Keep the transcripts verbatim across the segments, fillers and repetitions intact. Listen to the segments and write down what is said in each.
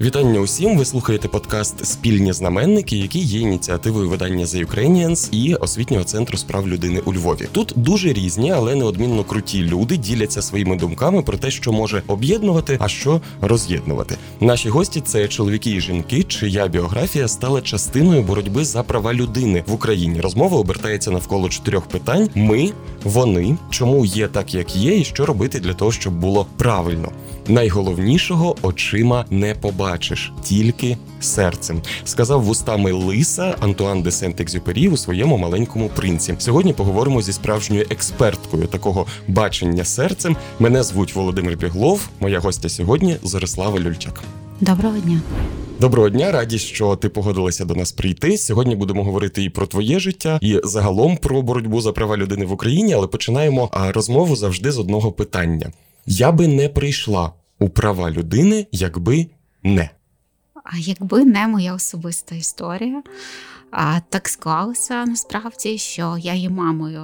Вітання усім! Ви слухаєте подкаст «Спільні знаменники», який є ініціативою видання The Ukrainians і Освітнього центру справ людини у Львові. Тут дуже різні, але неодмінно круті люди діляться своїми думками про те, що може об'єднувати, а що роз'єднувати. Наші гості – це чоловіки і жінки, чия біографія стала частиною боротьби за права людини в Україні. Розмова обертається навколо чотирьох питань: ми, вони, чому є так, як є, і що робити для того, щоб було правильно. Найголовнішого очима не побачиш, тільки серцем, сказав вустами лиса Антуан де Сент-Екзюпері у своєму «Маленькому принці». Сьогодні поговоримо зі справжньою експерткою такого бачення серцем. Мене звуть Володимир Біглов, моя гостя сьогодні – Зореслава Люльчак. Доброго дня. Доброго дня, раді, що ти погодилася до нас прийти. Сьогодні будемо говорити і про твоє життя, і загалом про боротьбу за права людини в Україні, але починаємо розмову завжди з одного питання. Я би не прийшла у права людини, якби не. А якби не моя особиста історія. А так склалося насправді, що я є мамою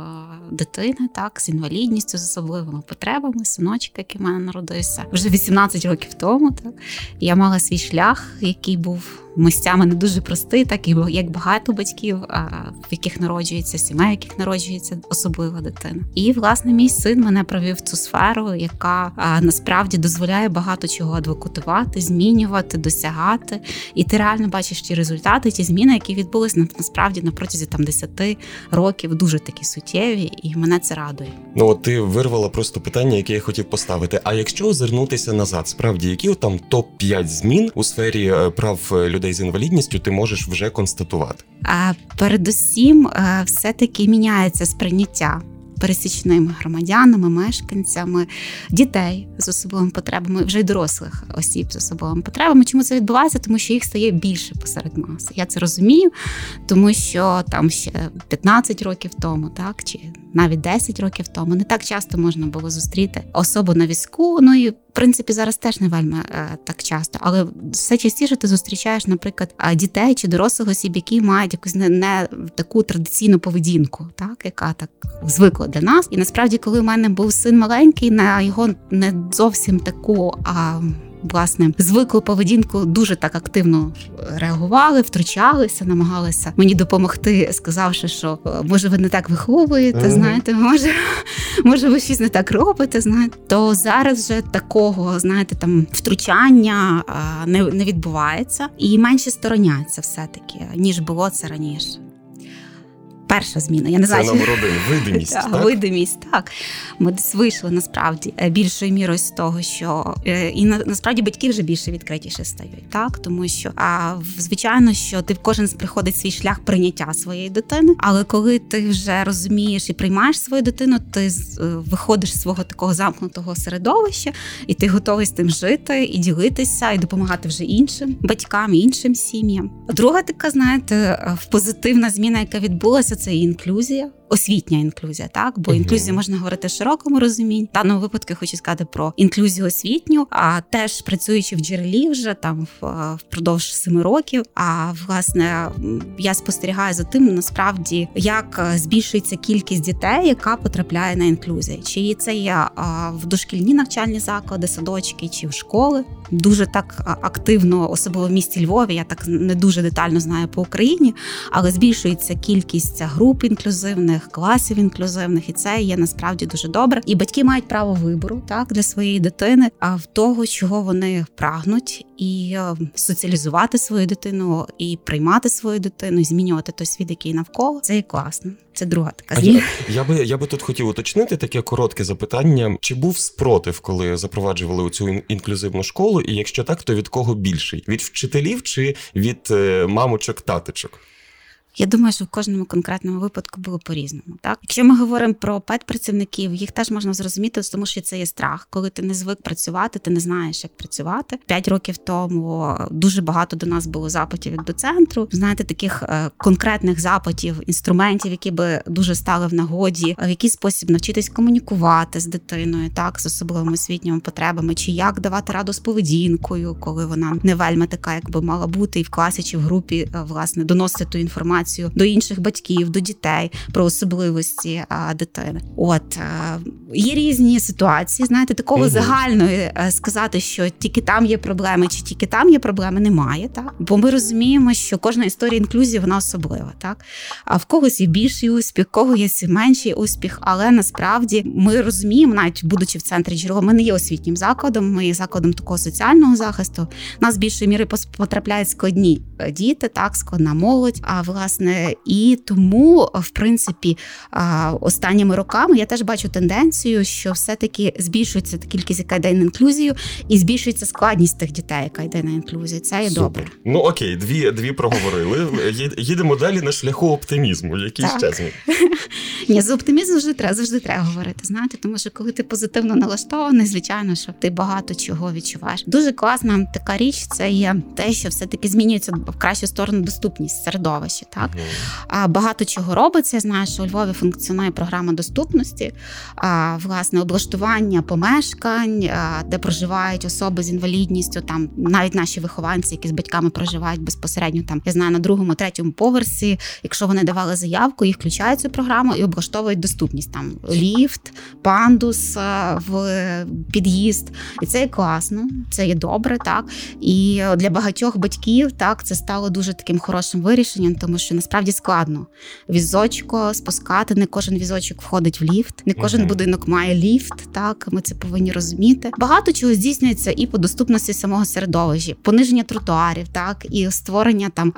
дитини, так, з інвалідністю, з особливими потребами, синочка, який в мене народився вже вісімнадцять років тому. Так, я мала свій шлях, який був місцями не дуже простий, так і як багато батьків, в яких народжується сімей, в яких народжується особлива дитина. І власне мій син мене провів в цю сферу, яка насправді дозволяє багато чого адвокатувати, змінювати, досягати. І ти реально бачиш ті результати, ті зміни, які відбулись. Насправді, на протязі там десяти років дуже такі суттєві, і мене це радує. Ну, от ти вирвала просто питання, яке я хотів поставити. А якщо озирнутися назад, справді, які там топ п'ять змін у сфері прав людей з інвалідністю ти можеш вже констатувати? А, передусім, а, все-таки міняється сприйняття пересічними громадянами, мешканцями, дітей з особливими потребами, вже й дорослих осіб з особливими потребами. Чому це відбувається? Тому що їх стає більше посеред маси. Я це розумію, тому що там ще п'ятнадцять років тому, так, чи навіть десять років тому не так часто можна було зустріти особу на візку, ну і в принципі, зараз теж не вельми е, так часто, але все частіше ти зустрічаєш, наприклад, дітей чи дорослих осіб, які мають якусь не, не таку традиційну поведінку, так, яка так звикла для нас. І насправді, коли в мене був син маленький, на його не зовсім таку, а власне, звиклу поведінку дуже так активно реагували, втручалися, намагалися мені допомогти, сказавши, що може ви не так виховуєте, mm-hmm. знаєте, може, може ви щось не так робите, знаєте. То зараз вже такого, знаєте, там втручання не, не відбувається і менше стороняться все-таки, ніж було це раніше. Перша зміна, я не знаю, що... видимість, так, так? Видимість, так. Ми десь вийшли, насправді, більшою мірою з того, що... І, насправді, батьки вже більше відкритіше стають, так? Тому що, а, звичайно, що ти кожен приходить свій шлях прийняття своєї дитини, але коли ти вже розумієш і приймаєш свою дитину, ти виходиш з свого такого замкнутого середовища, і ти готовий з тим жити, і ділитися, і допомагати вже іншим батькам, іншим сім'ям. Друга така, знаєте, позитивна зміна, яка відбулася, це інклюзія, освітня інклюзія, так? Бо інклюзію можна говорити в широкому розумінні. В даному випадку я хочу сказати про інклюзію освітню, а теж працюючи в джерелі вже там впродовж семи років. А власне я спостерігаю за тим, насправді, як збільшується кількість дітей, яка потрапляє на інклюзію. Чи це є в дошкільні навчальні заклади, садочки, чи в школи. Дуже так активно, особливо в місті Львові, я так не дуже детально знаю по Україні, але збільшується кількість груп інклюзивних, класів інклюзивних, і це є насправді дуже добре. І батьки мають право вибору, так, для своєї дитини, а в того, чого вони прагнуть, і соціалізувати свою дитину, і приймати свою дитину, і змінювати той світ, який навколо. Це і класно. Це друга така зміна. Я, я би я би тут хотів уточнити таке коротке запитання: чи був спротив, коли запроваджували цю інклюзивну школу? І якщо так, то від кого більший? Від вчителів чи від мамочок-таточок? Я думаю, що в кожному конкретному випадку було по-різному. Так, якщо ми говоримо про педпрацівників, їх теж можна зрозуміти, тому що це є страх. Коли ти не звик працювати, ти не знаєш, як працювати. П'ять років тому дуже багато до нас було запитів від доцентру. Знаєте, таких конкретних запитів, інструментів, які би дуже стали в нагоді, в який спосіб навчитись комунікувати з дитиною, так, з особливими освітніми потребами, чи як давати раду з поведінкою, коли вона не вельми така, як би мала бути, і в класі чи в групі, власне, доносити ту інформацію, інформацію до інших батьків, до дітей про особливості а, дитини. От а, є різні ситуації. Знаєте, такого угу. загальної а, сказати, що тільки там є проблеми, чи тільки там є проблеми, немає. Так, бо ми розуміємо, що кожна історія інклюзії вона особлива. Так, а в когось є більший успіх, в когось є менший успіх, але насправді ми розуміємо, навіть будучи в центрі джерело, ми не є освітнім закладом, ми є закладом такого соціального захисту. Нас більшої міри потрапляють складні діти, так, складна молодь. А власне, і тому, в принципі, останніми роками я теж бачу тенденцію, що все-таки збільшується кількість, яка йде на інклюзію, і збільшується складність тих дітей, яка йде на інклюзію. Це є добре. Ну окей, дві, дві проговорили. Їдемо далі на шляху оптимізму. Який ще змін? Ні, з оптимізму вже треба, завжди треба говорити, знаєте, тому що коли ти позитивно налаштований, звичайно, що ти багато чого відчуваєш. Дуже класна така річ, це є те, що все-таки змінюється в кращу сторону доступність середовища, так? А багато чого робиться, я знаю, що у Львові функціонує програма доступності, а, власне, облаштування помешкань, а, де проживають особи з інвалідністю, там, навіть наші вихованці, які з батьками проживають безпосередньо, там, я знаю, на другому, третьому поверсі, якщо вони давали заявку, їх включають цю програму і облаштовують доступність, там, ліфт, пандус в під'їзд, і це є класно, це є добре, так, і для багатьох батьків, так, це стало дуже таким хорошим вирішенням, тому що насправді складно візочко спускати, не кожен візочок входить в ліфт, не кожен okay. будинок має ліфт, так, ми це повинні розуміти. Багато чого здійснюється і по доступності самого середовища, пониження тротуарів, так, і створення там,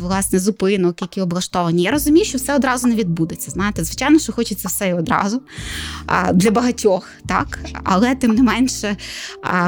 власне, зупинок, які облаштовані. Я розумію, що все одразу не відбудеться, знаєте, звичайно, що хочеться все і одразу, для багатьох, так, але тим не менше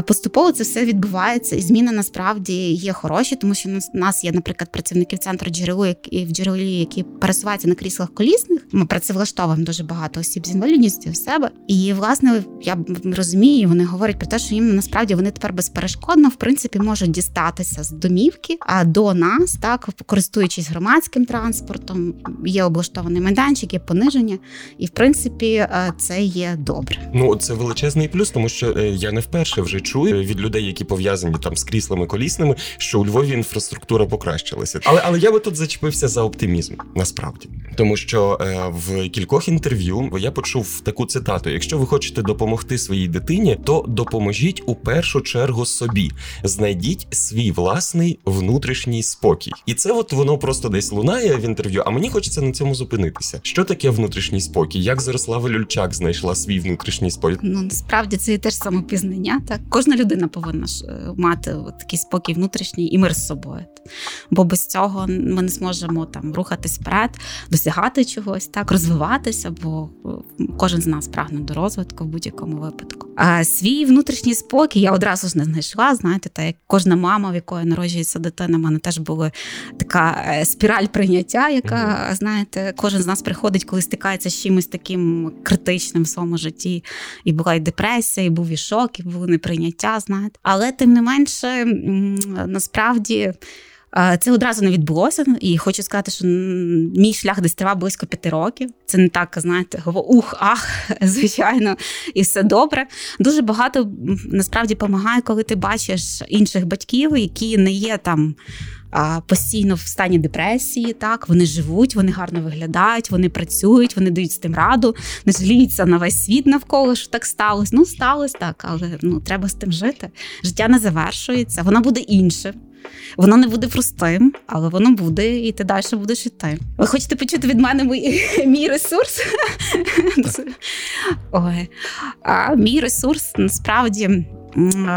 поступово це все відбувається, і зміни насправді є хороші, тому що у нас є, наприклад, працівники в центру джерело, які в джерелі, які пересуваються на кріслах колісних. Ми працевлаштовуємо дуже багато осіб з інвалідністю в себе. І власне я розумію, вони говорять про те, що їм насправді вони тепер безперешкодно в принципі можуть дістатися з домівки а до нас, так, користуючись громадським транспортом. Є облаштований майданчик, є пониження, і в принципі це є добре. Ну це величезний плюс, тому що я не вперше вже чую від людей, які пов'язані там з кріслами колісними, що у Львові інфраструктура покращилася. Але але я би тут зачепився за оптимізм, насправді, тому що е, в кількох інтерв'ю я почув таку цитату: якщо ви хочете допомогти своїй дитині, то допоможіть у першу чергу собі, знайдіть свій власний внутрішній спокій. І це от воно просто десь лунає в інтерв'ю, а мені хочеться на цьому зупинитися. Що таке внутрішній спокій? Як Зореслава Люльчак знайшла свій внутрішній спокій? Ну насправді це і теж самопізнання. Так, кожна людина повинна ж мати от такий спокій внутрішній і мир з собою, бо без цього ми не зможемо там рухатись вперед, досягати чогось, так, розвиватися, бо кожен з нас прагне до розвитку в будь-якому випадку. А свій внутрішній спокій я одразу ж не знайшла, знаєте, та як кожна мама, в якої народжується дитина, в мене теж була така спіраль прийняття, яка, знаєте, кожен з нас приходить, коли стикається з чимось таким критичним в своєму житті, і була і депресія, і був і шок, і було неприйняття, знаєте. Але тим не менше, насправді, це одразу не відбулося, і хочу сказати, що мій шлях десь тривав близько п'яти років. Це не так, знаєте, ух, ах, звичайно, і все добре. Дуже багато, насправді, допомагає, коли ти бачиш інших батьків, які не є там постійно в стані депресії, так, вони живуть, вони гарно виглядають, вони працюють, вони дають з тим раду, не жаліються на весь світ навколо, що так сталося. Ну, сталося так, але ну, треба з тим жити. Життя не завершується, воно буде інше. Воно не буде простим, але воно буде, і ти далі будеш іти. Ви хочете почути від мене мій, мій ресурс? Ой. А мій ресурс, насправді,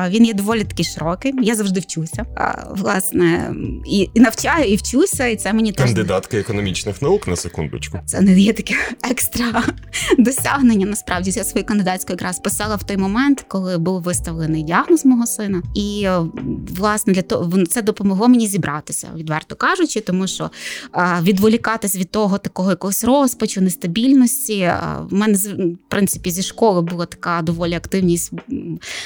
він є доволі таки широкий. Я завжди вчуся, власне, і, і навчаю, і вчуся, і це мені теж... Кандидатка економічних наук, на секундочку. Це не є таке екстра досягнення, насправді. Я свою кандидатську якраз писала в той момент, коли був виставлений діагноз мого сина. І, власне, для того, це допомогло мені зібратися, відверто кажучи, тому що відволікатись від того такого якогось розпачу, нестабільності. В мене, в принципі, зі школи була така доволі активність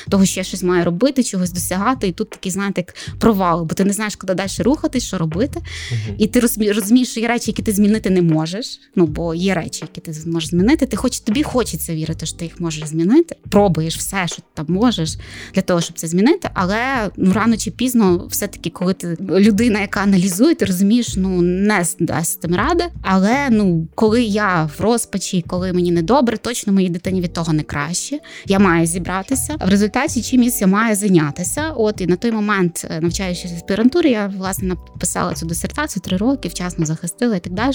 того, що що я щось маю робити, чогось досягати, і тут такий, знаєте, як провал, бо ти не знаєш, куди далі рухатись, що робити. Uh-huh. І ти розумієш, що є речі, які ти змінити не можеш, ну, бо є речі, які ти можеш змінити, ти хоч, тобі хочеться вірити, що ти їх можеш змінити, пробуєш все, що ти там можеш для того, щоб це змінити, але ну, рано чи пізно все-таки, коли ти людина, яка аналізує, ти розумієш, ну, не дасть тим ради, але, ну, коли я в розпачі, коли мені недобре, точно моїй дитині від того не краще, я маю зібратися. В результаті чимось я маю зайнятися. От і на той момент, навчаючись в аспірантурі, я, власне, написала цю дисертацію три роки, вчасно захистила і так далі.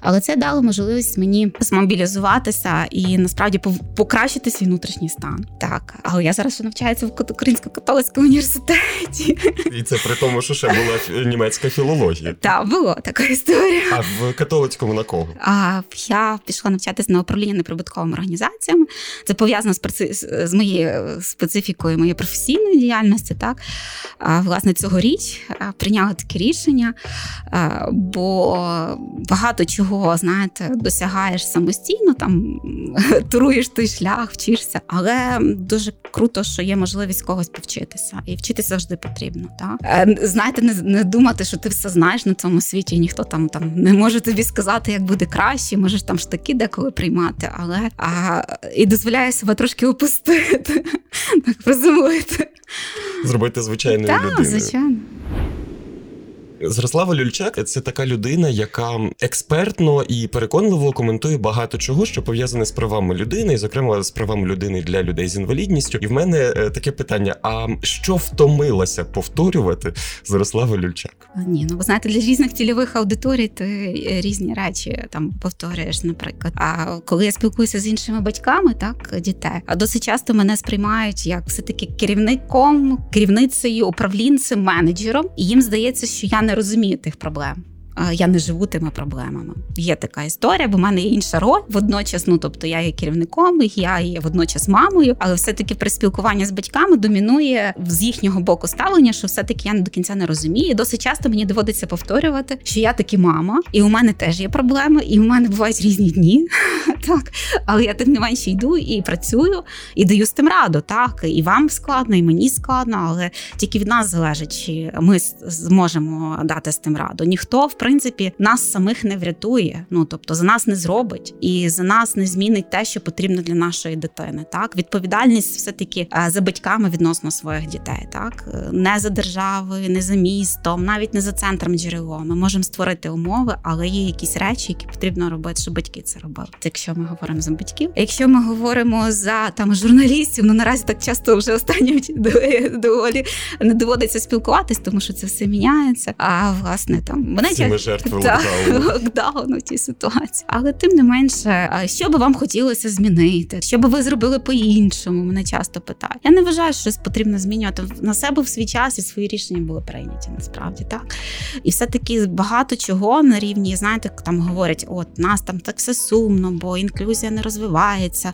Але це дало можливість мені змобілізуватися і, насправді, покращити свій внутрішній стан. Так, але я зараз ще навчаюся в Українсько-католицькому університеті. І це при тому, що ще була німецька філологія. Так, була така історія. А в католицькому на кого? А, я пішла навчатися на управління неприбутковими організаціями. Це пов'язано з, праци... з моєю специфікою, моєї професійної діяльності. Так? А, власне, цьогоріч прийняла таке рішення, а, бо багато чого, знаєте, досягаєш самостійно, там туруєш той шлях, вчишся, але дуже круто, що є можливість когось повчитися. І вчитися завжди потрібно. Так? А, знаєте, не, не думати, що ти все знаєш на цьому світі, і ніхто там, там не може тобі сказати, як буде краще, можеш там штаки деколи приймати, але а, і дозволяє себе трошки опустити, так призумувати. Зробити звичайною так, людиною. Так, звичайно. Зореслава Люльчак – це така людина, яка експертно і переконливо коментує багато чого, що пов'язане з правами людини, і, зокрема, з правами людини для людей з інвалідністю. І в мене таке питання, а що втомилася повторювати Зореслава Люльчак? Ні, ну, ви знаєте, для різних цільових аудиторій ти різні речі там повторюєш, наприклад. А коли я спілкуюся з іншими батьками, так, дітей, а досить часто мене сприймають як все-таки керівником, керівницею, управлінцем, менеджером. І їм здається, що я не розумію тих проблем. Я не живу тими проблемами. Є така історія, бо в мене є інша роль. Водночас, ну, тобто я є керівником, я є водночас мамою, але все-таки при спілкуванні з батьками домінує з їхнього боку ставлення, що все-таки я не до кінця не розумію. І досить часто мені доводиться повторювати, що я таки мама, і у мене теж є проблеми, і у мене бувають різні дні. Так, але я тим не менше йду і працюю, і даю з тим раду. Так, і вам складно, і мені складно, але тільки від нас залежить, чи ми зможемо дати з тим раду. Ніхто, в В принципі, нас самих не врятує, ну, тобто за нас не зробить і за нас не змінить те, що потрібно для нашої дитини. Так, відповідальність все-таки за батьками відносно своїх дітей, так, не за державою, не за містом, навіть не за центром джерело. Ми можемо створити умови, але є якісь речі, які потрібно робити, щоб батьки це робили. Це якщо ми говоримо за батьків. Якщо ми говоримо за там журналістів, ну наразі так часто вже останнім доволі не доводиться спілкуватись, тому що це все міняється. А власне там мене жертви локдауну в цій ситуації. Але тим не менше, що би вам хотілося змінити? Що би ви зробили по-іншому? Мене часто питають. Я не вважаю, що щось потрібно змінювати. На себе в свій час і свої рішення були прийняті, насправді, так? І все-таки багато чого на рівні, знаєте, там говорять, от, нас там так все сумно, бо інклюзія не розвивається,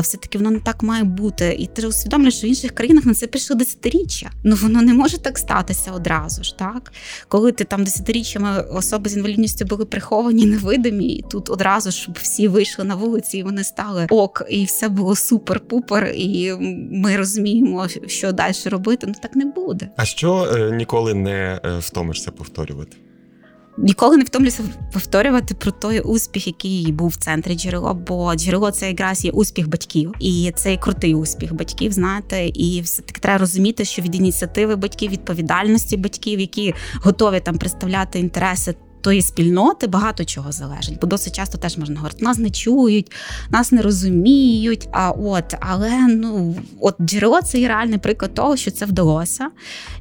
все-таки воно не так має бути. І ти усвідомлюєш, що в інших країнах на це пішло десятиріччя. Ну, воно не може так статися одразу ж, так? Коли ти там десятиріччями особи з інвалідністю були приховані, невидимі, і тут одразу, щоб всі вийшли на вулиці, і вони стали ок, і все було супер-пупер, і ми розуміємо, що далі робити, ну так не буде. А що е, ніколи не е, втомишся повторювати? Ніколи не втомлюся повторювати про той успіх, який був в центрі джерело, бо джерело – це якраз є успіх батьків. І це крутий успіх батьків, знаєте. І все-таки треба розуміти, що від ініціативи батьків, відповідальності батьків, які готові там представляти інтереси тої спільноти, багато чого залежить. Бо досить часто теж можна говорити, нас не чують, нас не розуміють. А от, але, ну, от джерело – це є реальний приклад того, що це вдалося.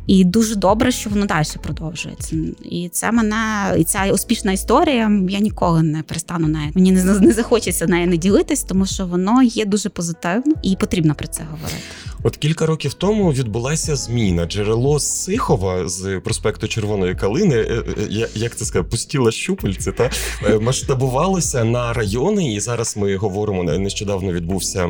І дуже добре, що воно далі продовжується. І це мене, і ця успішна історія, я ніколи не перестану нею. Мені не, не захочеться нею не ділитись, тому що воно є дуже позитивно і потрібно про це говорити. От кілька років тому відбулася зміна. Джерело з Сихова, з проспекту Червоної Калини, як це сказати, пустіла щупальці, та масштабувалося на райони, і зараз ми говоримо, нещодавно відбувся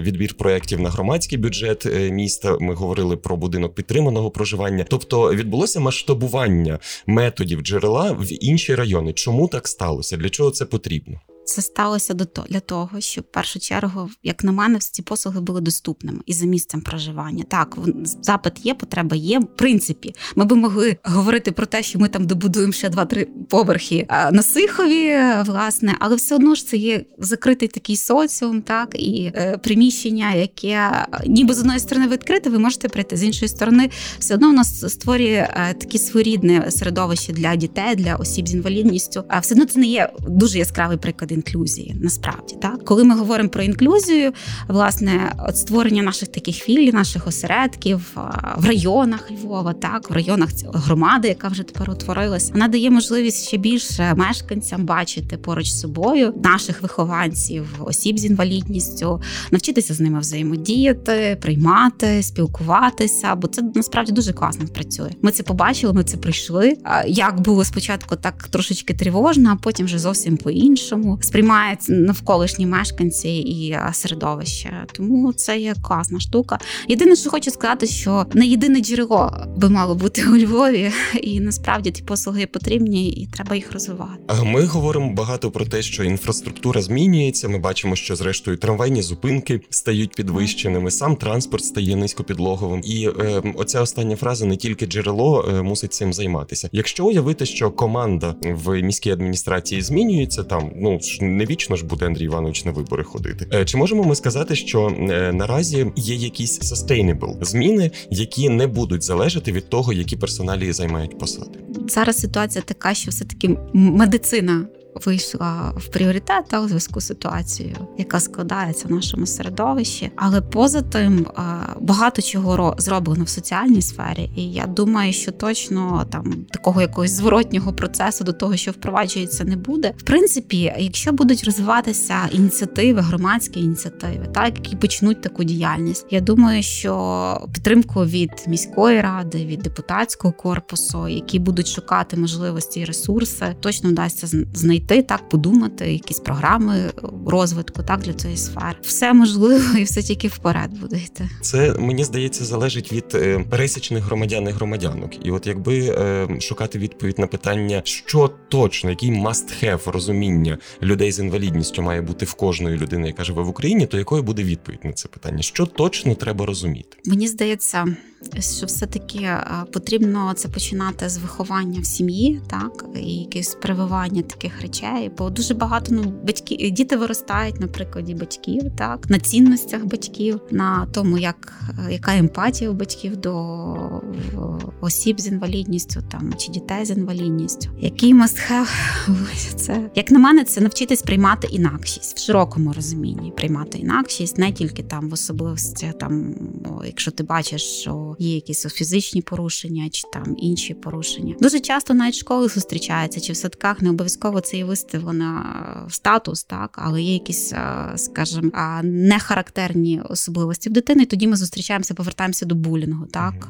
відбір проєктів на громадський бюджет міста, ми говорили про будинок підтриманого проживання. Тобто відбулося масштабування методів джерела в інші райони. Чому так сталося? Для чого це потрібно? Це сталося для того, щоб, в першу чергу, як на мене, ці послуги були доступними і за місцем проживання. Так, запит є, потреба є. В принципі, ми би могли говорити про те, що ми там добудуємо ще два-три поверхи на Сихові, власне, але все одно ж це є закритий такий соціум, так, і приміщення, яке ніби з одної сторони відкрите, ви можете прийти, з іншої сторони, все одно у нас створює таке своєрідне середовище для дітей, для осіб з інвалідністю. А все одно це не є дуже яскравий приклад інклюзії, насправді. Так? Коли ми говоримо про інклюзію, власне, от створення наших таких філій, наших осередків в районах Львова, так, в районах громади, яка вже тепер утворилася, вона дає можливість ще більше мешканцям бачити поруч з собою наших вихованців, осіб з інвалідністю, навчитися з ними взаємодіяти, приймати, спілкуватися, бо це насправді дуже класно працює. Ми це побачили, ми це прийшли. Як було спочатку так трошечки тривожно, а потім вже зовсім по-іншому. Сприймають навколишні мешканці і середовище. Тому це є класна штука. Єдине, що хочу сказати, що не єдине джерело би мало бути у Львові, і насправді ті послуги потрібні, і треба їх розвивати. Ми говоримо багато про те, що інфраструктура змінюється, ми бачимо, що зрештою трамвайні зупинки стають підвищеними, сам транспорт стає низькопідлоговим. І е, оця остання фраза «не тільки джерело» е, мусить цим займатися. Якщо уявити, що команда в міській адміністрації змінюється, там, ну, не вічно ж буде Андрій Іванович на вибори ходити. Чи можемо ми сказати, що наразі є якісь sustainable зміни, які не будуть залежати від того, які персоналі займають посади? Зараз ситуація така, що все-таки медицина вийшла в пріоритет, та, у зв'язку з ситуацією, яка складається в нашому середовищі. Але поза тим багато чого зроблено в соціальній сфері. І я думаю, що точно там такого якогось зворотнього процесу до того, що впроваджується, не буде. В принципі, якщо будуть розвиватися ініціативи, громадські ініціативи, так, які почнуть таку діяльність, я думаю, що підтримку від міської ради, від депутатського корпусу, які будуть шукати можливості і ресурси, точно вдасться знайти. Ти так подумати, якісь програми розвитку так для цієї сфери. Все можливо і все тільки вперед буде йти. Це, мені здається, залежить від е, пересічних громадян і громадянок. І от якби е, шукати відповідь на питання, що точно, який must-have розуміння людей з інвалідністю має бути в кожної людини, яка живе в Україні, то якою буде відповідь на це питання? Що точно треба розуміти? Мені здається, що все-таки потрібно це починати з виховання в сім'ї, так, і якесь прививання таких речей, бо дуже багато, ну, батьки, діти виростають на прикладі батьків, так, на цінностях батьків, на тому, як, яка емпатія у батьків до осіб з інвалідністю, там, чи дітей з інвалідністю. Який must-have? Це, як на мене, це навчитись приймати інакшість, в широкому розумінні приймати інакшість, не тільки там в особливості, там, якщо ти бачиш, що є якісь фізичні порушення чи там інші порушення. Дуже часто навіть в школах зустрічається, чи в садках, не обов'язково це і виставлено в статус, так, але є якісь, скажімо, нехарактерні особливості в дитини, і тоді ми зустрічаємося, повертаємося до булінгу, так,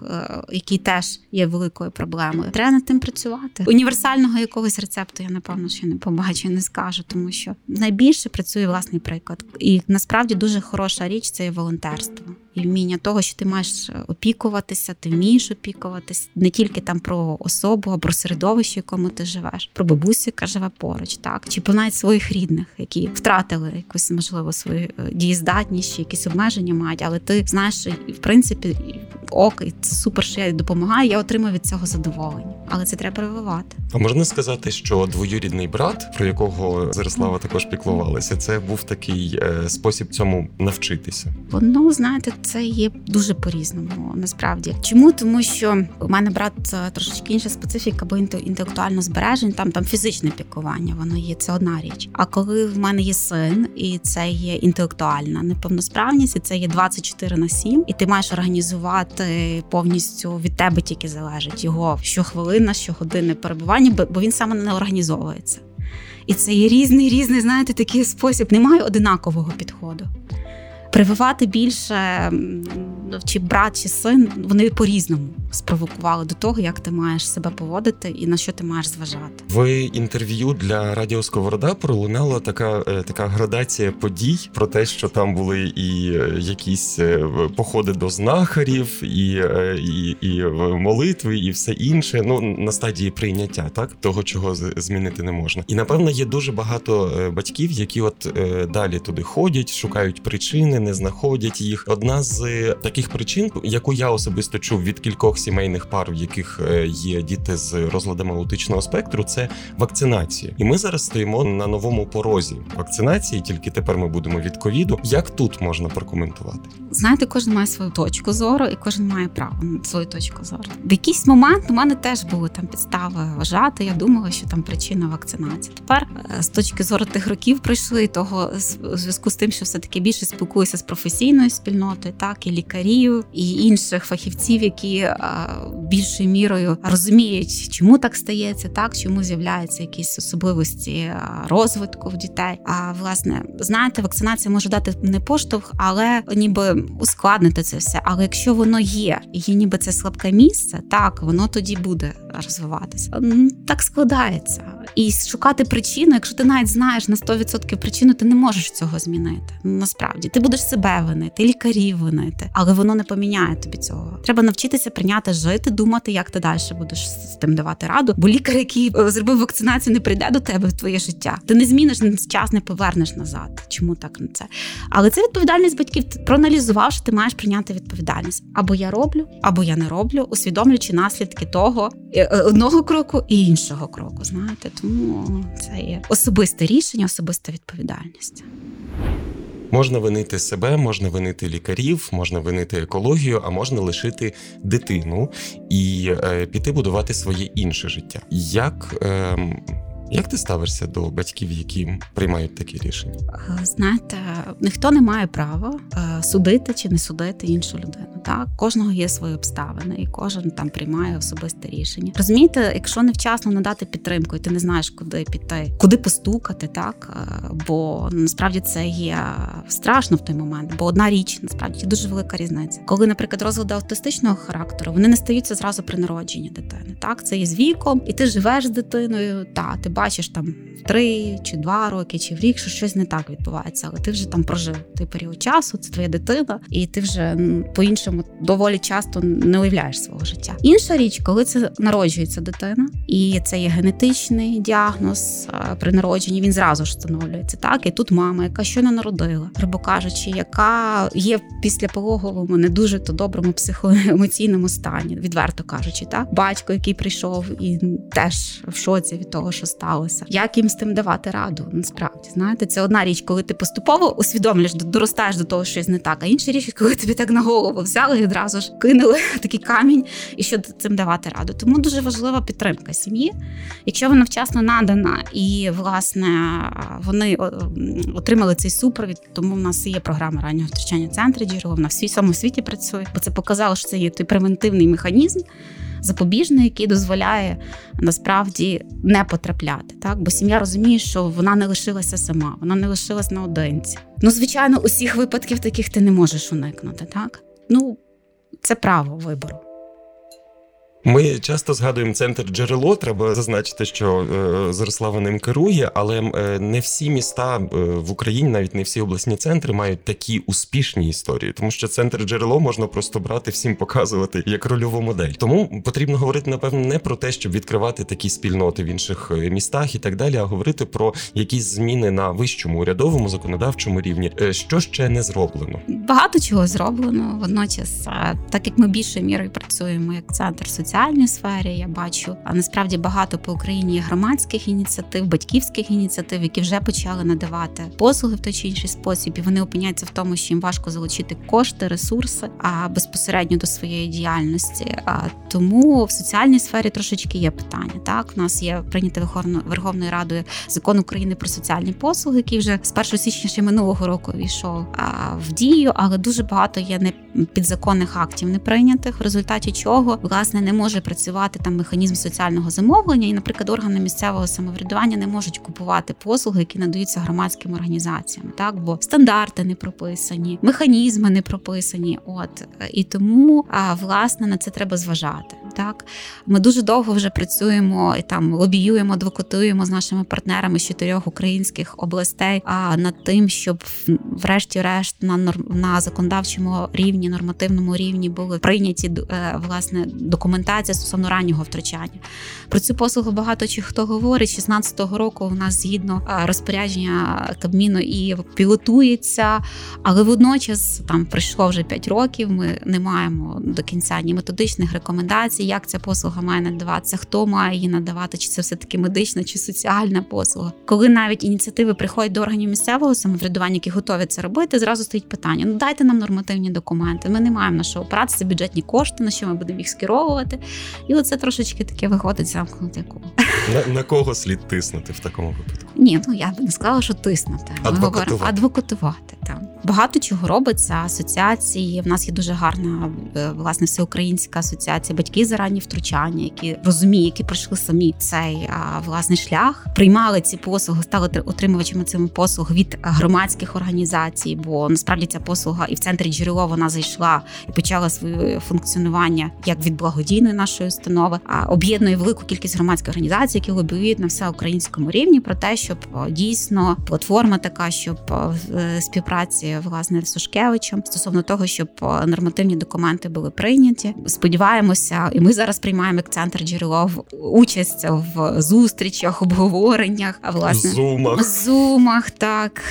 який теж є великою проблемою. Треба над тим працювати. Універсального якогось рецепту я, напевно, ще не побачу, не скажу, тому що найбільше працює власний приклад. І насправді дуже хороша річ – це і волонтерство. І вміння того, що ти маєш опікуватися, ти вмієш опікуватися не тільки там про особу, а про середовище, в якому ти живеш, про бабусю, яка живе поруч, так, чи про навіть своїх рідних, які втратили якусь, можливо, свою дієздатність, якісь обмеження мають, але ти знаєш, що в принципі ок, і це супер, що я допомагаю, я отримую від цього задоволення. Але це треба прививати. А можна сказати, що двоюрідний брат, про якого Зореслава також піклувалася, це був такий е, спосіб цьому навчитися? Ну, знаєте, це є дуже по-різному, насправді. Чому? Тому що у мене брат трошечки інша специфіка, бо інтелектуально збережень, там, там фізичне піклування, воно є, це одна річ. А коли в мене є син, і це є інтелектуальна неповносправність, і це є двадцять чотири на сім, і ти маєш організувати повністю, від тебе тільки залежить його щохвилина, щогодинне перебування, бо він саме не організовується. І це є різний-різний, знаєте, такий спосіб. Немає одинакового підходу. Прививати більше, чи брат, чи син, вони по-різному спровокували до того, як ти маєш себе поводити і на що ти маєш зважати. В інтерв'ю для Радіо Сковорода пролунала така, така градація подій про те, що там були і якісь походи до знахарів, і, і, і молитви, і все інше. Ну, на стадії прийняття, так, того, чого змінити не можна. І, напевно, є дуже багато батьків, які от далі туди ходять, шукають причини, не знаходять їх. Одна з таких причин, яку я особисто чув від кількох сімейних пар, в яких є діти з розладами аутичного спектру, це вакцинація. І ми зараз стоїмо на новому порозі вакцинації, тільки тепер ми будемо від ковіду. Як тут можна прокоментувати? Знаєте, кожен має свою точку зору і кожен має право на свою точку зору. В якийсь момент у мене теж були там підстави вважати, я думала, що там причина вакцинації. Тепер з точки зору тих років пройшли і того, в зв'язку з тим, що все-таки більше спілкуюся з професійною спільнотою, так, і лікарів, і інших фахівців, які е, більшою мірою розуміють, чому так стається, так, чому з'являються якісь особливості розвитку в дітей. А, власне, знаєте, вакцинація може дати не поштовх, але ніби ускладнити це все. Але якщо воно є, і є ніби це слабке місце, так, воно тоді буде розвиватися. Так складається. І шукати причину, якщо ти навіть знаєш на сто відсотків причину, ти не можеш цього змінити. Насправді, ти будеш себе винити, лікарів винити, але воно не поміняє тобі цього. Треба навчитися прийняти, жити, думати, як ти далі будеш з тим давати раду, бо лікар, який зробив вакцинацію, не прийде до тебе в твоє життя. Ти не зміниш, час не повернеш назад. Чому так на це? Але це відповідальність батьків. Ти проаналізував, що ти маєш прийняти відповідальність. Або я роблю, або я не роблю, усвідомлюючи наслідки того, одного кроку і іншого кроку, знаєте. Тому це є особисте рішення, особиста відповідальність. Можна винити себе, можна винити лікарів, можна винити екологію, а можна лишити дитину і е, піти будувати своє інше життя. Як... Е, Як ти ставишся до батьків, які приймають такі рішення? Знаєте, ніхто не має права судити чи не судити іншу людину. Так, кожного є свої обставини, і кожен там приймає особисте рішення. Розумієте, якщо невчасно надати підтримку, і ти не знаєш, куди піти, куди постукати, так, бо насправді це є страшно в той момент, бо одна річ, насправді, є дуже велика різниця. Коли, наприклад, розлади аутистичного характеру, вони не стаються зразу при народженні дитини. Так, це є з віком, і ти живеш з дитиною, та ти бачиш там в три чи два роки, чи в рік, що щось не так відбувається, але ти вже там прожив той період часу, це твоя дитина, і ти вже ну, по-іншому доволі часто не уявляєш свого життя. Інша річ, коли це народжується дитина, і це є генетичний діагноз при народженні, він зразу ж встановлюється, так, і тут мама, яка щойно народила, грубо кажучи, яка є після пологовому не дуже то доброму психоемоційному стані, відверто кажучи, так, батько, який прийшов і теж в шоці від того, що сталося. Як їм з тим давати раду? Насправді, знаєте, це одна річ, коли ти поступово усвідомлюєш, доростаєш до того, що щось не так, а інша річ, коли тобі так на голову взяли і одразу ж кинули такий камінь, і що цим давати раду. Тому дуже важлива підтримка сім'ї. Якщо вона вчасно надана і, власне, вони отримали цей супровід, тому в нас і є програма раннього втручання центру джерело, вона в всьому світі працює, бо це показало, що це є той превентивний механізм, запобіжний, який дозволяє насправді не потрапляти, так, бо сім'я розуміє, що вона не лишилася сама, вона не лишилась наодинці. Ну, звичайно, усіх випадків таких ти не можеш уникнути, так? Ну, це право вибору. Ми часто згадуємо центр джерело, треба зазначити, що е, Зореслава ним керує, але е, не всі міста е, в Україні, навіть не всі обласні центри мають такі успішні історії, тому що центр джерело можна просто брати, всім показувати як рольову модель. Тому потрібно говорити, напевно, не про те, щоб відкривати такі спільноти в інших містах і так далі, а говорити про якісь зміни на вищому урядовому, законодавчому рівні. Е, що ще не зроблено? Багато чого зроблено. Водночас, так як ми більшою мірою працюємо як центр соціального, соціальній сфері, я бачу, а насправді багато по Україні є громадських ініціатив, батьківських ініціатив, які вже почали надавати послуги в той чи інший спосіб, і вони опиняються в тому, що їм важко залучити кошти, ресурси, а безпосередньо до своєї діяльності. А тому в соціальній сфері трошечки є питання. Так, у нас є прийнятий Верховною Радою закон України про соціальні послуги, який вже з першого січня ще минулого року війшов в дію, але дуже багато є непідзаконних актів неприйнятих, в результаті чого, власне, не може може працювати там механізм соціального замовлення, і, наприклад, органи місцевого самоврядування не можуть купувати послуги, які надаються громадським організаціям, так, бо стандарти не прописані, механізми не прописані. От і тому а, власне на це треба зважати. Так, ми дуже довго вже працюємо і там лобіюємо, адвокатуємо з нашими партнерами з чотирьох українських областей а, над тим, щоб врешті-решт на норм на законодавчому рівні, нормативному рівні були прийняті е, власне документація стосовно раннього втручання. Про цю послугу багато чи хто говорить. шістнадцятого року у нас згідно розпорядження Кабміну і пілотується, але водночас там пройшло вже п'ять років. Ми не маємо до кінця ні методичних рекомендацій, як ця послуга має надаватися, хто має її надавати, чи це все-таки медична чи соціальна послуга. Коли навіть ініціативи приходять до органів місцевого самоврядування, які готові це робити, зразу стоїть питання: ну дайте нам нормативні документи. Ми не маємо на що опиратися, це бюджетні кошти, на що ми будемо їх скеровувати. І оце трошечки таке виходить замкнути коло. На, на кого слід тиснути в такому випадку? Ні, ну я б не сказала, що тиснути. Адвокатувати. Адвокатувати, так. Багато чого робиться, асоціації. В нас є дуже гарна, власне, всеукраїнська асоціація батьків за ранні втручання, які розуміють, які пройшли самі цей а, власний шлях, приймали ці послуги, стали отримувачами цими послуг від громадських організацій, бо насправді ця послуга і в центрі джерело вона зайшла і почала своє функціонування як від благодійної нашої установи, а об'єднує велику кількість громадських організацій, які лобіюють на всеукраїнському рівні про те, щоб дійсно платформа така, щоб співпраці власне з Сушкевичем стосовно того, щоб нормативні документи були прийняті. Сподіваємося, і ми зараз приймаємо як центр джерело участь в зустрічах, обговореннях, а власне зумах. зумах. Так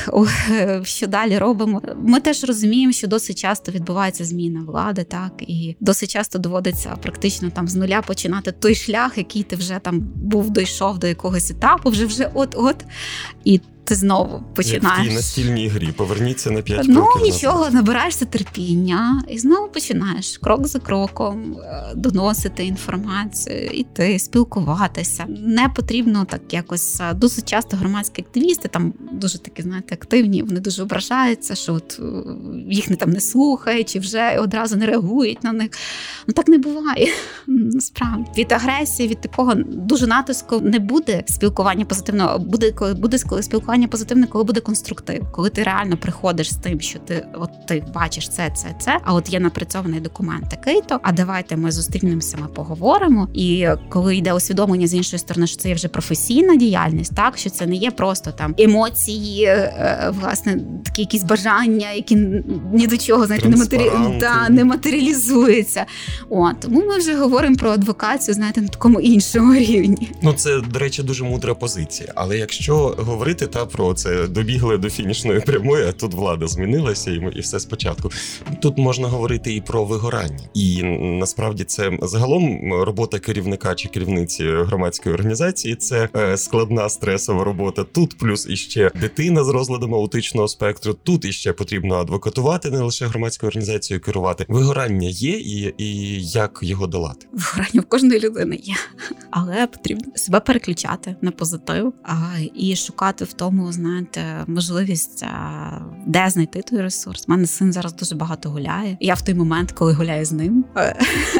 що далі робимо? Ми теж розуміємо, що досить часто відбувається зміна влади, так і досить часто доводиться практично там з нуля починати той шлях, який ти вже там був, дійшов до якогось етапу, вже вже от-от і. Ти знову починаєш. Як в тій настільній грі. Поверніться на п'ять кроків. Ну, нічого, набираєшся терпіння і знову починаєш крок за кроком доносити інформацію, іти, спілкуватися. Не потрібно так якось. Досить часто громадські активісти, там дуже такі, знаєте, активні, вони дуже ображаються, що от їх не там не слухають, чи вже одразу не реагують на них. Ну, так не буває. Насправді. Від агресії, від такого дуже натиску не буде спілкування позитивного. Буде, коли буде спілкування позитивне, коли буде конструктив, коли ти реально приходиш з тим, що ти от ти бачиш це, це, це, а от є напрацьований документ такий-то, а давайте ми зустрінемося, ми поговоримо. І коли йде усвідомлення з іншої сторони, що це є вже професійна діяльність, так, що це не є просто там емоції, власне, такі якісь бажання, які ні до чого, знаєте, не, матері... да, не матеріалізуються. От, тому ми вже говоримо про адвокацію, знаєте, на такому іншому рівні. Ну, це, до речі, дуже мудра позиція. Але якщо говорити та про це добігли до фінішної прямої, а тут влада змінилася і, і все спочатку. Тут можна говорити і про вигорання. І насправді це загалом робота керівника чи керівниці громадської організації – це складна стресова робота. Тут плюс іще дитина з розладом аутичного спектру, тут іще потрібно адвокатувати, не лише громадською організацією керувати. Вигорання є і, і як його долати? Вигорання в кожної людини є. Але потрібно себе переключати на позитив і шукати в тому, знаєте, можливість, де знайти той ресурс. У мене син зараз дуже багато гуляє. Я в той момент, коли гуляю з ним,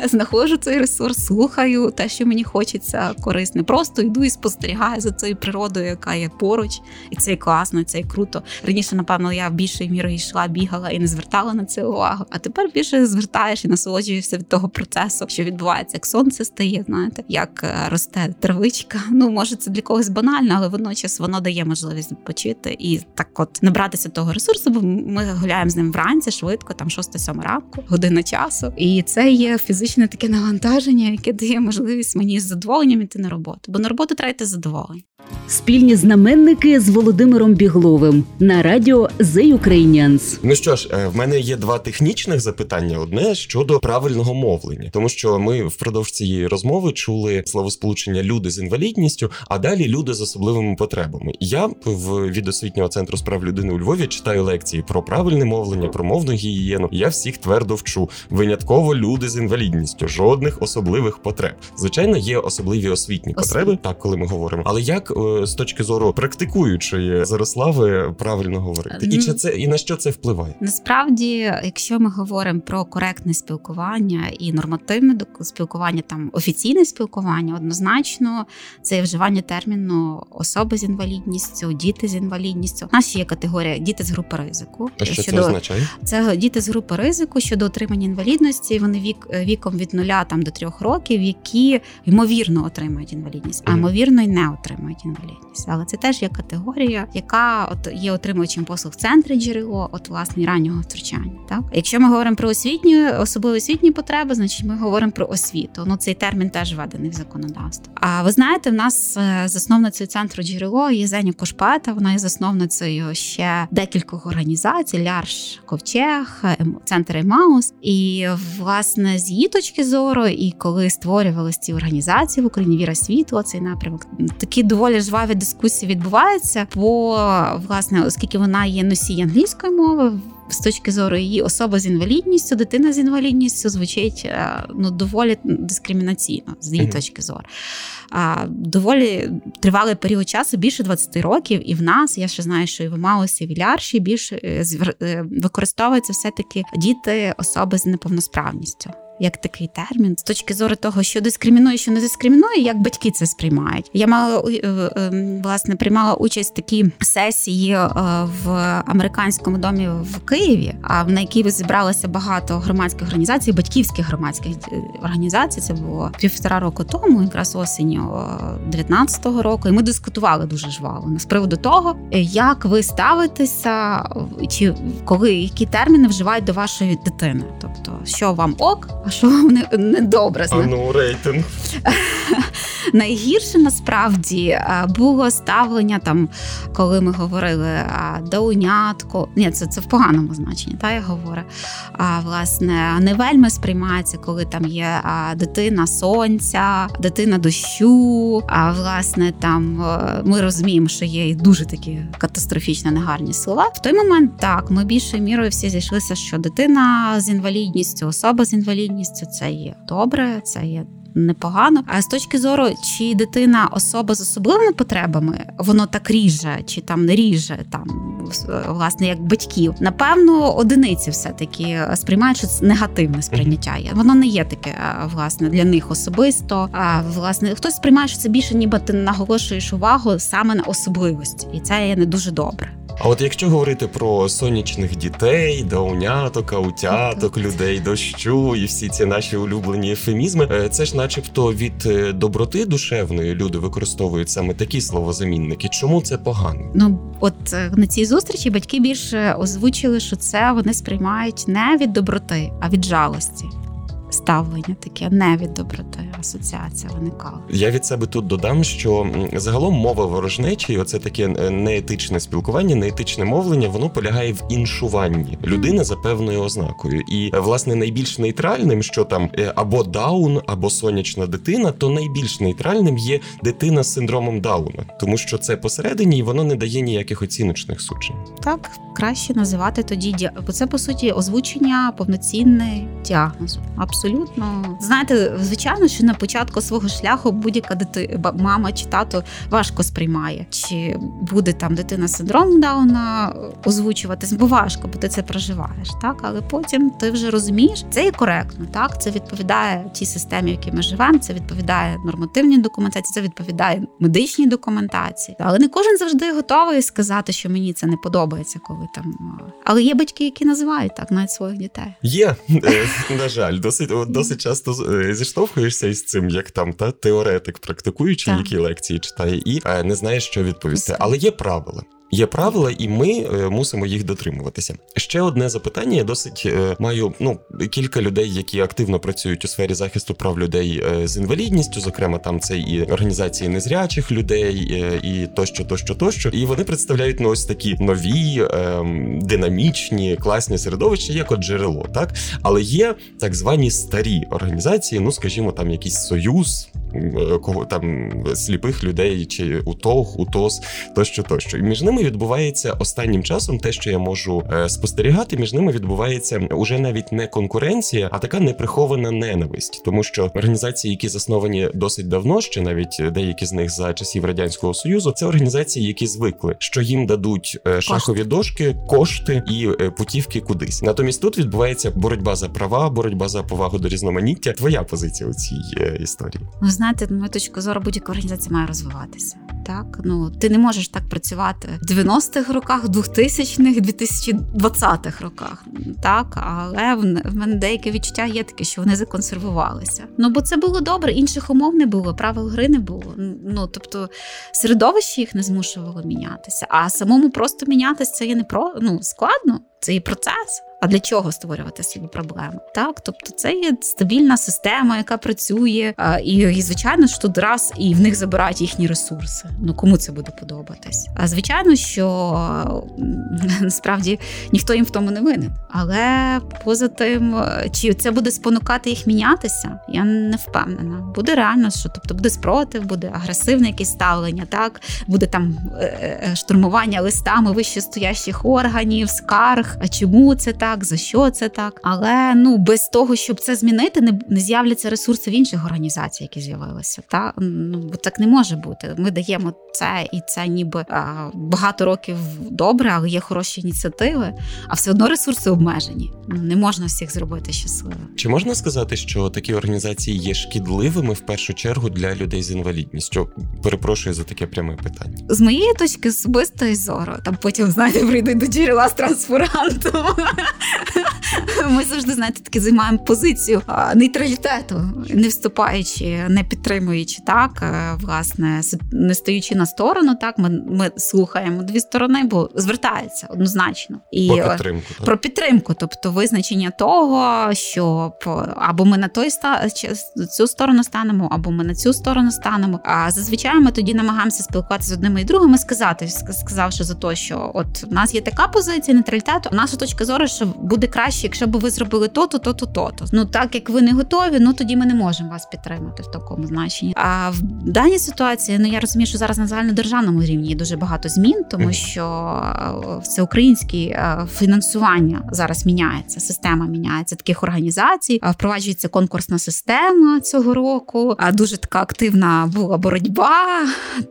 знаходжу цей ресурс, слухаю те, що мені хочеться, корисне. Просто йду і спостерігаю за цією природою, яка є поруч. І це і класно, і це і круто. Раніше, напевно, я в більшій мірі йшла, бігала і не звертала на це увагу. А тепер більше звертаєш і насолоджуєшся від того процесу, що відбувається, як сонце стає, знаєте, як росте травичка. Ну, може, це для когось банально, але водночас воно дає можливість відпочити і так от набратися того ресурсу, бо ми гуляємо з ним вранці швидко, там шоста-сьома ранку, година часу. І це є фізичне таке навантаження, яке дає можливість мені з задоволенням йти на роботу, бо на роботу треба йти задоволення. Спільні знаменники з Володимиром Бігловим на радіо The Ukrainians. Ну що ж, в мене є два технічних запитання. Одне щодо правильного мовлення, тому що ми впродовж цієї розмови чули словосполучення «люди з інвалідністю», а далі «люди з особливими потребами». Я в від Освітнього центру справ людини у Львові читаю лекції про правильне мовлення, про мовну гігієну. Я всіх твердо вчу. Винятково люди з інвалідністю, жодних особливих потреб. Звичайно, є особливі освітні Освіт. потреби, так, коли ми говоримо. Але як з точки зору практикуючої Зореслави правильно говорити? І чи це і на що це впливає? Насправді, якщо ми говоримо про коректне спілкування і нормативне спілкування, там офіційне спілкування, однозначно це вживання терміну особи з інвалідністю, діти з інвалідністю. У нас є категорія діти з групи ризику. А що щодо... це означає? Це діти з групи ризику щодо отримання інвалідності. Вони вік віком від нуля там до трьох років, які ймовірно отримають інвалідність, а ймовірно й не отримають інвалідність. Але це теж є категорія, яка от є отримувачем послуг в центрі джерело, от власне раннього втручання. Так, якщо ми говоримо про освітні, особливо освітні потреби, значить ми говоримо про освіту. Ну цей термін теж введений в законодавство. А ви знаєте, в нас засновницею центру джерело є Зеня Кошпата. Вона є засновницею ще декількох організацій: Лярш Ковчех, центр Маус. І власне з її точки зору, і коли створювалися ці організації в Україні, віра світла, цей напрямок, такі доволі жваві дискусії відбуваються. Бо власне, оскільки вона є носій англійської мови, з точки зору її особа з інвалідністю, дитина з інвалідністю звучить ну доволі дискримінаційно з її mm-hmm. точки зору. А, доволі тривалий період часу, більше двадцять років, і в нас, я ще знаю, що і в Маусі, і в Лярші більше використовуються все-таки діти особи з неповносправністю. Як такий термін з точки зору того, що дискримінує, що не дискримінує, як батьки це сприймають. Я мала власне приймала участь в такій сесії в Американському домі в Києві, а на якій зібралося багато громадських організацій, батьківських громадських організацій. Це було півтора року тому, якраз осінню дев'ятнадцятого року. І ми дискутували дуже жваво з приводу того, як ви ставитеся, чи коли які терміни вживають до вашої дитини, тобто що вам ок. А що вам недобре? Не а ну, рейтинг. Найгірше, насправді, було ставлення, там, коли ми говорили «даунятко». Ні, це, це в поганому значенні, та, я говорю. А, власне, не вельми сприймається, коли там є а, дитина сонця, дитина дощу. А, власне, там, ми розуміємо, що є і дуже такі катастрофічно негарні слова. В той момент, так, ми більшою мірою всі зійшлися, що дитина з інвалідністю, особа з інвалідністю – це є добре, це є непогано. А з точки зору, чи дитина особа з особливими потребами, воно так ріже, чи там не ріже, там, власне, як батьків. Напевно, одиниці все-таки сприймають, що це негативне сприйняття є. Воно не є таке, власне, для них особисто. А, власне, хтось сприймає, що це більше, ніби ти наголошуєш увагу саме на особливості. І це є не дуже добре. А от якщо говорити про сонячних дітей, дауняток, аутяток, людей дощу і всі ці наші улюблені ефемізми, це ж начебто від доброти душевної люди використовують саме такі словозамінники. Чому це погано? Ну, от на цій зустрічі батьки більше озвучили, що це вони сприймають не від доброти, а від жалості. Ставлення таке, не від доброти, асоціація виникала. Я від себе тут додам, що загалом мова ворожнечі, оце таке неетичне спілкування, неетичне мовлення, воно полягає в іншуванні людини за певною ознакою. І, власне, найбільш нейтральним, що там або даун, або сонячна дитина, то найбільш нейтральним є дитина з синдромом Дауна. Тому що це посередині, і воно не дає ніяких оціночних суджень. Так, краще називати тоді, бо це, по суті, озвучення повноцінний діагноз. Абсолютно. Знаєте, звичайно, що на початку свого шляху будь-яка дити... мама чи тато важко сприймає. Чи буде там дитина з синдромом Дауна озвучуватись, бо важко, бо ти це проживаєш, так? Але потім ти вже розумієш, це і коректно, так? Це відповідає тій системі, в якій ми живемо, це відповідає нормативній документації, це відповідає медичній документації. Але не кожен завжди готовий сказати, що мені це не подобається, коли там... Але є батьки, які називають так навіть своїх дітей. Є, на жаль, досить Досить часто зіштовхуєшся із цим, як там та теоретик, практикуючий, так, які лекції читає, і е, не знаєш, що відповісти. Але є правила. Є правила, і ми мусимо їх дотримуватися. Ще одне запитання. Я досить маю ну кілька людей, які активно працюють у сфері захисту прав людей з інвалідністю. Зокрема, там це і організації незрячих людей, і тощо, тощо, тощо. І вони представляють ну, ось такі нові, ем, динамічні, класні середовища, як от джерело, так? Але є так звані старі організації, ну, скажімо, там якийсь союз, кого там сліпих людей, чи утог, утос, тощо, тощо. І між ними відбувається останнім часом те, що я можу спостерігати, між ними відбувається уже навіть не конкуренція, а така неприхована ненависть. Тому що організації, які засновані досить давно, ще навіть деякі з них за часів Радянського Союзу, це організації, які звикли, що їм дадуть шахові дошки, кошти і путівки кудись. Натомість тут відбувається боротьба за права, боротьба за повагу до різноманіття. Твоя позиція у цій історії? Ну, знаєте, на мою точку зору, будь-яка організація має розвиватися. Так, ну ти не можеш так працювати в дев'яностих роках, двохтисячних, двадцятих роках. Так, але в мене деяке відчуття є таке, що вони законсервувалися. Ну бо це було добре, інших умов не було, правил гри не було. Ну тобто середовище їх не змушувало мінятися. А самому просто мінятися це є не про ну складно, це є процес. А для чого створювати собі проблеми? Так, тобто це є стабільна система, яка працює, і, і звичайно ж тут раз і в них забирають їхні ресурси. Ну кому це буде подобатись? А звичайно, що насправді ніхто їм в тому не винен. Але поза тим, чи це буде спонукати їх мінятися, я не впевнена. Буде реально, що тобто буде спротив, буде агресивне якесь ставлення, так буде там штурмування листами вищестоящих органів, скарг. А чому це так? За що це так? Але ну без того, щоб це змінити, не, не з'являться ресурси в інших організацій, які з'явилися. Та ну бо так не може бути. Ми даємо це, і це ніби а, багато років добре, але є хороші ініціативи. А все одно ресурси обмежені. Не можна всіх зробити щасливими. Чи можна сказати, що такі організації є шкідливими в першу чергу для людей з інвалідністю? Перепрошую за таке пряме питання. З моєї точки особистої зору, там потім знаєте, прийдуть до джерела з трансферантом. Ми завжди, знаєте, таки займаємо позицію нейтралітету, не вступаючи, не підтримуючи, так, власне, не стаючи на сторону, так, ми, ми слухаємо дві сторони, бо звертається однозначно. І про підтримку. Так? Про підтримку, тобто визначення того, що або ми на той ста, цю сторону станемо, або ми на цю сторону станемо. А зазвичай ми тоді намагаємося спілкуватися з одними і другими, сказати, сказавши за те, що от в нас є така позиція нейтралітету, наша точка зору, що буде краще, якщо б ви зробили то-то, то-то, то-то. Ну, так як ви не готові, ну, тоді ми не можемо вас підтримати в такому значенні. А в даній ситуації, ну, я розумію, що зараз на загальнодержавному рівні є дуже багато змін, тому що всеукраїнське фінансування зараз міняється, система міняється таких організацій, впроваджується конкурсна система цього року, дуже така активна була боротьба,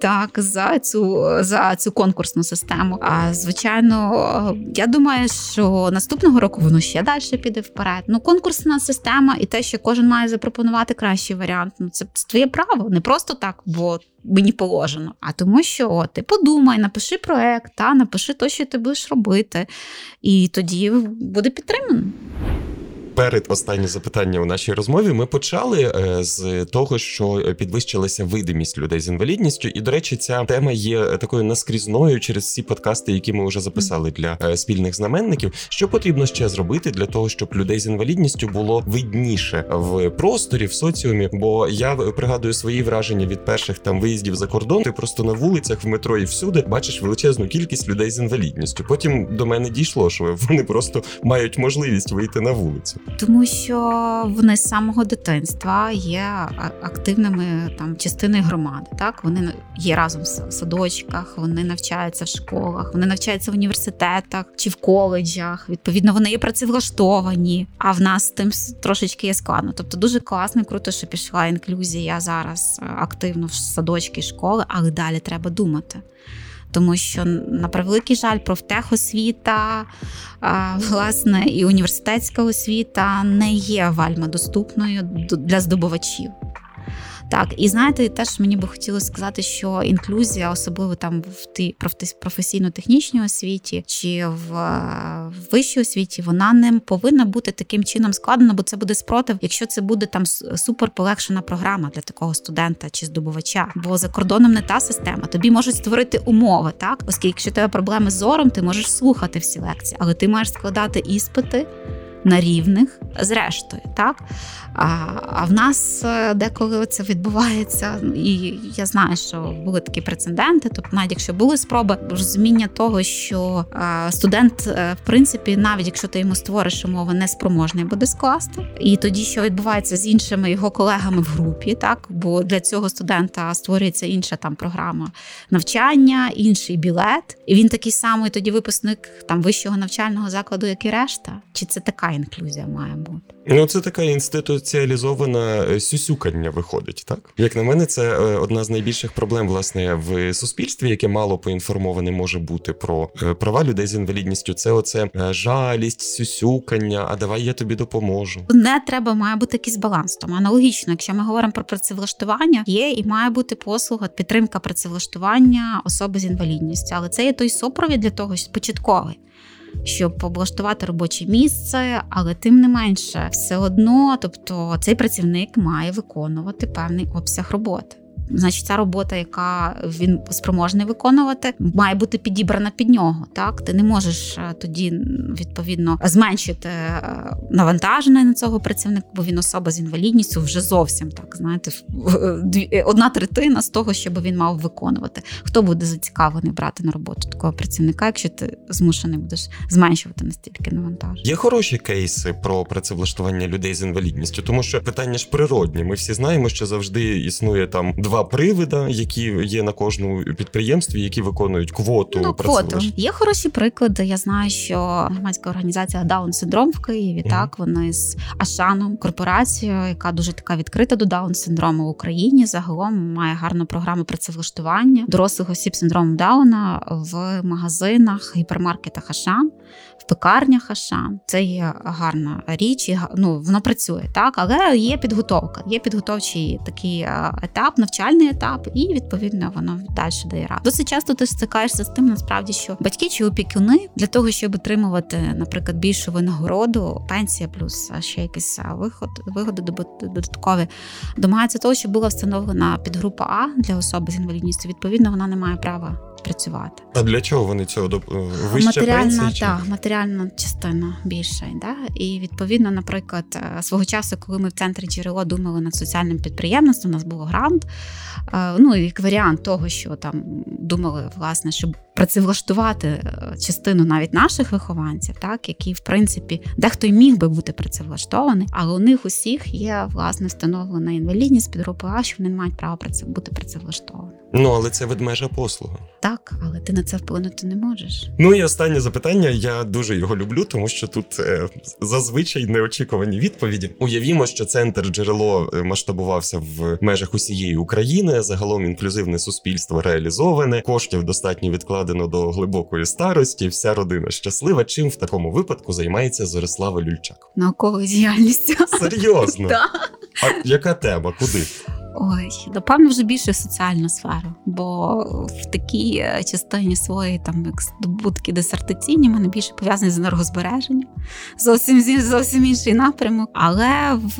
так, за цю, за цю конкурсну систему. А, звичайно, я думаю, що наступного року воно ще далі піде вперед. Ну, конкурсна система і те, що кожен має запропонувати кращий варіант, ну це твоє право, не просто так, бо мені положено, а тому що о, ти подумай, напиши проект, та напиши те, що ти будеш робити, і тоді буде підтримано. Перед останнє запитання у нашій розмові ми почали з того, що підвищилася видимість людей з інвалідністю. І, до речі, ця тема є такою наскрізною через всі подкасти, які ми вже записали для спільних знаменників. Що потрібно ще зробити для того, щоб людей з інвалідністю було видніше в просторі, в соціумі? Бо я пригадую свої враження від перших там виїздів за кордон. Ти просто на вулицях, в метро і всюди бачиш величезну кількість людей з інвалідністю. Потім до мене дійшло, що вони просто мають можливість вийти на вулицю. Тому що вони з самого дитинства є активними там частиною громади. Так, вони є разом в садочках, вони навчаються в школах, вони навчаються в університетах чи в коледжах. Відповідно, вони є працевлаштовані. А в нас з тим трошечки є складно. Тобто дуже класно, круто, що пішла інклюзія зараз активно в садочки, школи, але далі треба думати. Тому що, на превеликий жаль, профтехосвіта, власне, і університетська освіта не є вельми доступною для здобувачів. Так, і знаєте, теж мені би хотілося сказати, що інклюзія, особливо там в тій професійно-технічній освіті чи в вищій освіті, вона не повинна бути таким чином складена, бо це буде спротив, якщо це буде там супер полегшена програма для такого студента чи здобувача. Бо за кордоном не та система. Тобі можуть створити умови, так? Оскільки, якщо у тебе проблеми з зором, ти можеш слухати всі лекції, але ти маєш складати іспити, на рівних зрештою, так? А, а в нас деколи це відбувається, і я знаю, що були такі прецеденти, тобто навіть якщо були спроби розуміння того, що студент, в принципі, навіть якщо ти йому створиш умови, не спроможний буде скласти. І тоді, що відбувається з іншими його колегами в групі, так? Бо для цього студента створюється інша там програма навчання, інший білет, і він такий самий тоді випускник там вищого навчального закладу, як і решта. Чи це така інклюзія має бути? Ну, це така інституціалізована сюсюкання виходить, так? Як на мене, це одна з найбільших проблем, власне, в суспільстві, яке мало поінформоване може бути про права людей з інвалідністю. Це оце жалість, сюсюкання, а давай я тобі допоможу. Не треба, має бути якийсь баланс. Тому аналогічно, якщо ми говоримо про працевлаштування, є і має бути послуга, підтримка працевлаштування особи з інвалідністю. Але це є той супровід для того, що початковий. Щоб облаштувати робоче місце, але тим не менше, все одно, тобто цей працівник має виконувати певний обсяг роботи. Значить, ця робота, яка він спроможний виконувати, має бути підібрана під нього, так? Ти не можеш тоді, відповідно, зменшити навантаження на цього працівника, бо він особа з інвалідністю вже зовсім, так, знаєте, одна третина з того, що би він мав виконувати. Хто буде зацікавлений брати на роботу такого працівника, якщо ти змушений будеш зменшувати настільки навантаження? Є хороші кейси про працевлаштування людей з інвалідністю, тому що питання ж природні. Ми всі знаємо, що завжди існує там два привида, які є на кожному підприємстві, які виконують квоту. Ну, квоту. Є хороші приклади. Я знаю, що громадська організація «Даун синдром» в Києві, mm-hmm. так, вони з Ашаном, корпорацією, яка дуже така відкрита до Даун синдрому в Україні, загалом має гарну програму працевлаштування дорослих осіб з синдромом Дауна в магазинах, гіпермаркетах Ашан, в пекарнях Ашан. Це є гарна річ, і, ну, воно працює, так, але є підготовка, є підготовчий такий етап, навчальний етап, і, відповідно, воно далі дає раду. Досить часто ти стикаєшся з тим, насправді, що батьки чи опікуни для того, щоб отримувати, наприклад, більшу винагороду, пенсія плюс ще якісь виход, вигоди додаткові, домагаються того, щоб була встановлена підгрупа А для особи з інвалідністю. Відповідно, вона не має права працювати. А для чого вони цього доп... вища матеріальна, пенсія? Так, матеріальна частина більша. Да? І, відповідно, наприклад, свого часу, коли ми в центрі джерело думали над соціальним підприємництвом, у нас був грант, ну, як варіант того, що там думали, власне, щоб працевлаштувати частину навіть наших вихованців, так, які, в принципі, дехто й міг би бути працевлаштований, але у них усіх є, власне, встановлена інвалідність підгрупи А, що вони не мають права бути працевлаштовані. Ну, але це ведмежа послуга. Так, але ти на це вплинути не можеш. Ну і останнє запитання, я дуже його люблю, тому що тут е, зазвичай неочікувані відповіді. Уявімо, що центр джерело масштабувався в межах усієї України, загалом інклюзивне суспільство реалізоване, коштів достатньо відкладено до глибокої старості, вся родина щаслива. Чим в такому випадку займається Зореслава Люльчак? Науковою діяльністю. Серйозно? Так. А яка тема? Куди? Ой, напевно, вже більше в соціальну сферу, бо в такій частині своєї там як здобутки дисертаційні мене більше пов'язані з енергозбереженням, зовсім зовсім інший напрямок. Але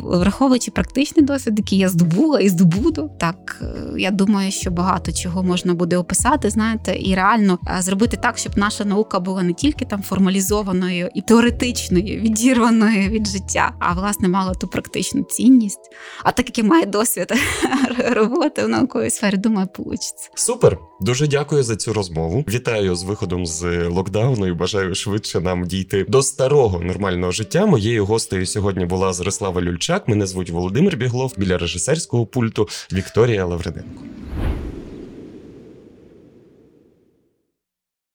враховуючи практичний досвід, який я здобула і здобуду, так я думаю, що багато чого можна буде описати, знаєте, і реально зробити так, щоб наша наука була не тільки там формалізованою і теоретичною, відірваною від життя, а власне мала ту практичну цінність. А так як я маю досвід роботи в науковій сфері, думаю, вийде. Супер! Дуже дякую за цю розмову. Вітаю з виходом з локдауну і бажаю швидше нам дійти до старого нормального життя. Моєю гостею сьогодні була Зореслава Люльчак. Мене звуть Володимир Біглов. Біля режисерського пульту Вікторія Лавриненко.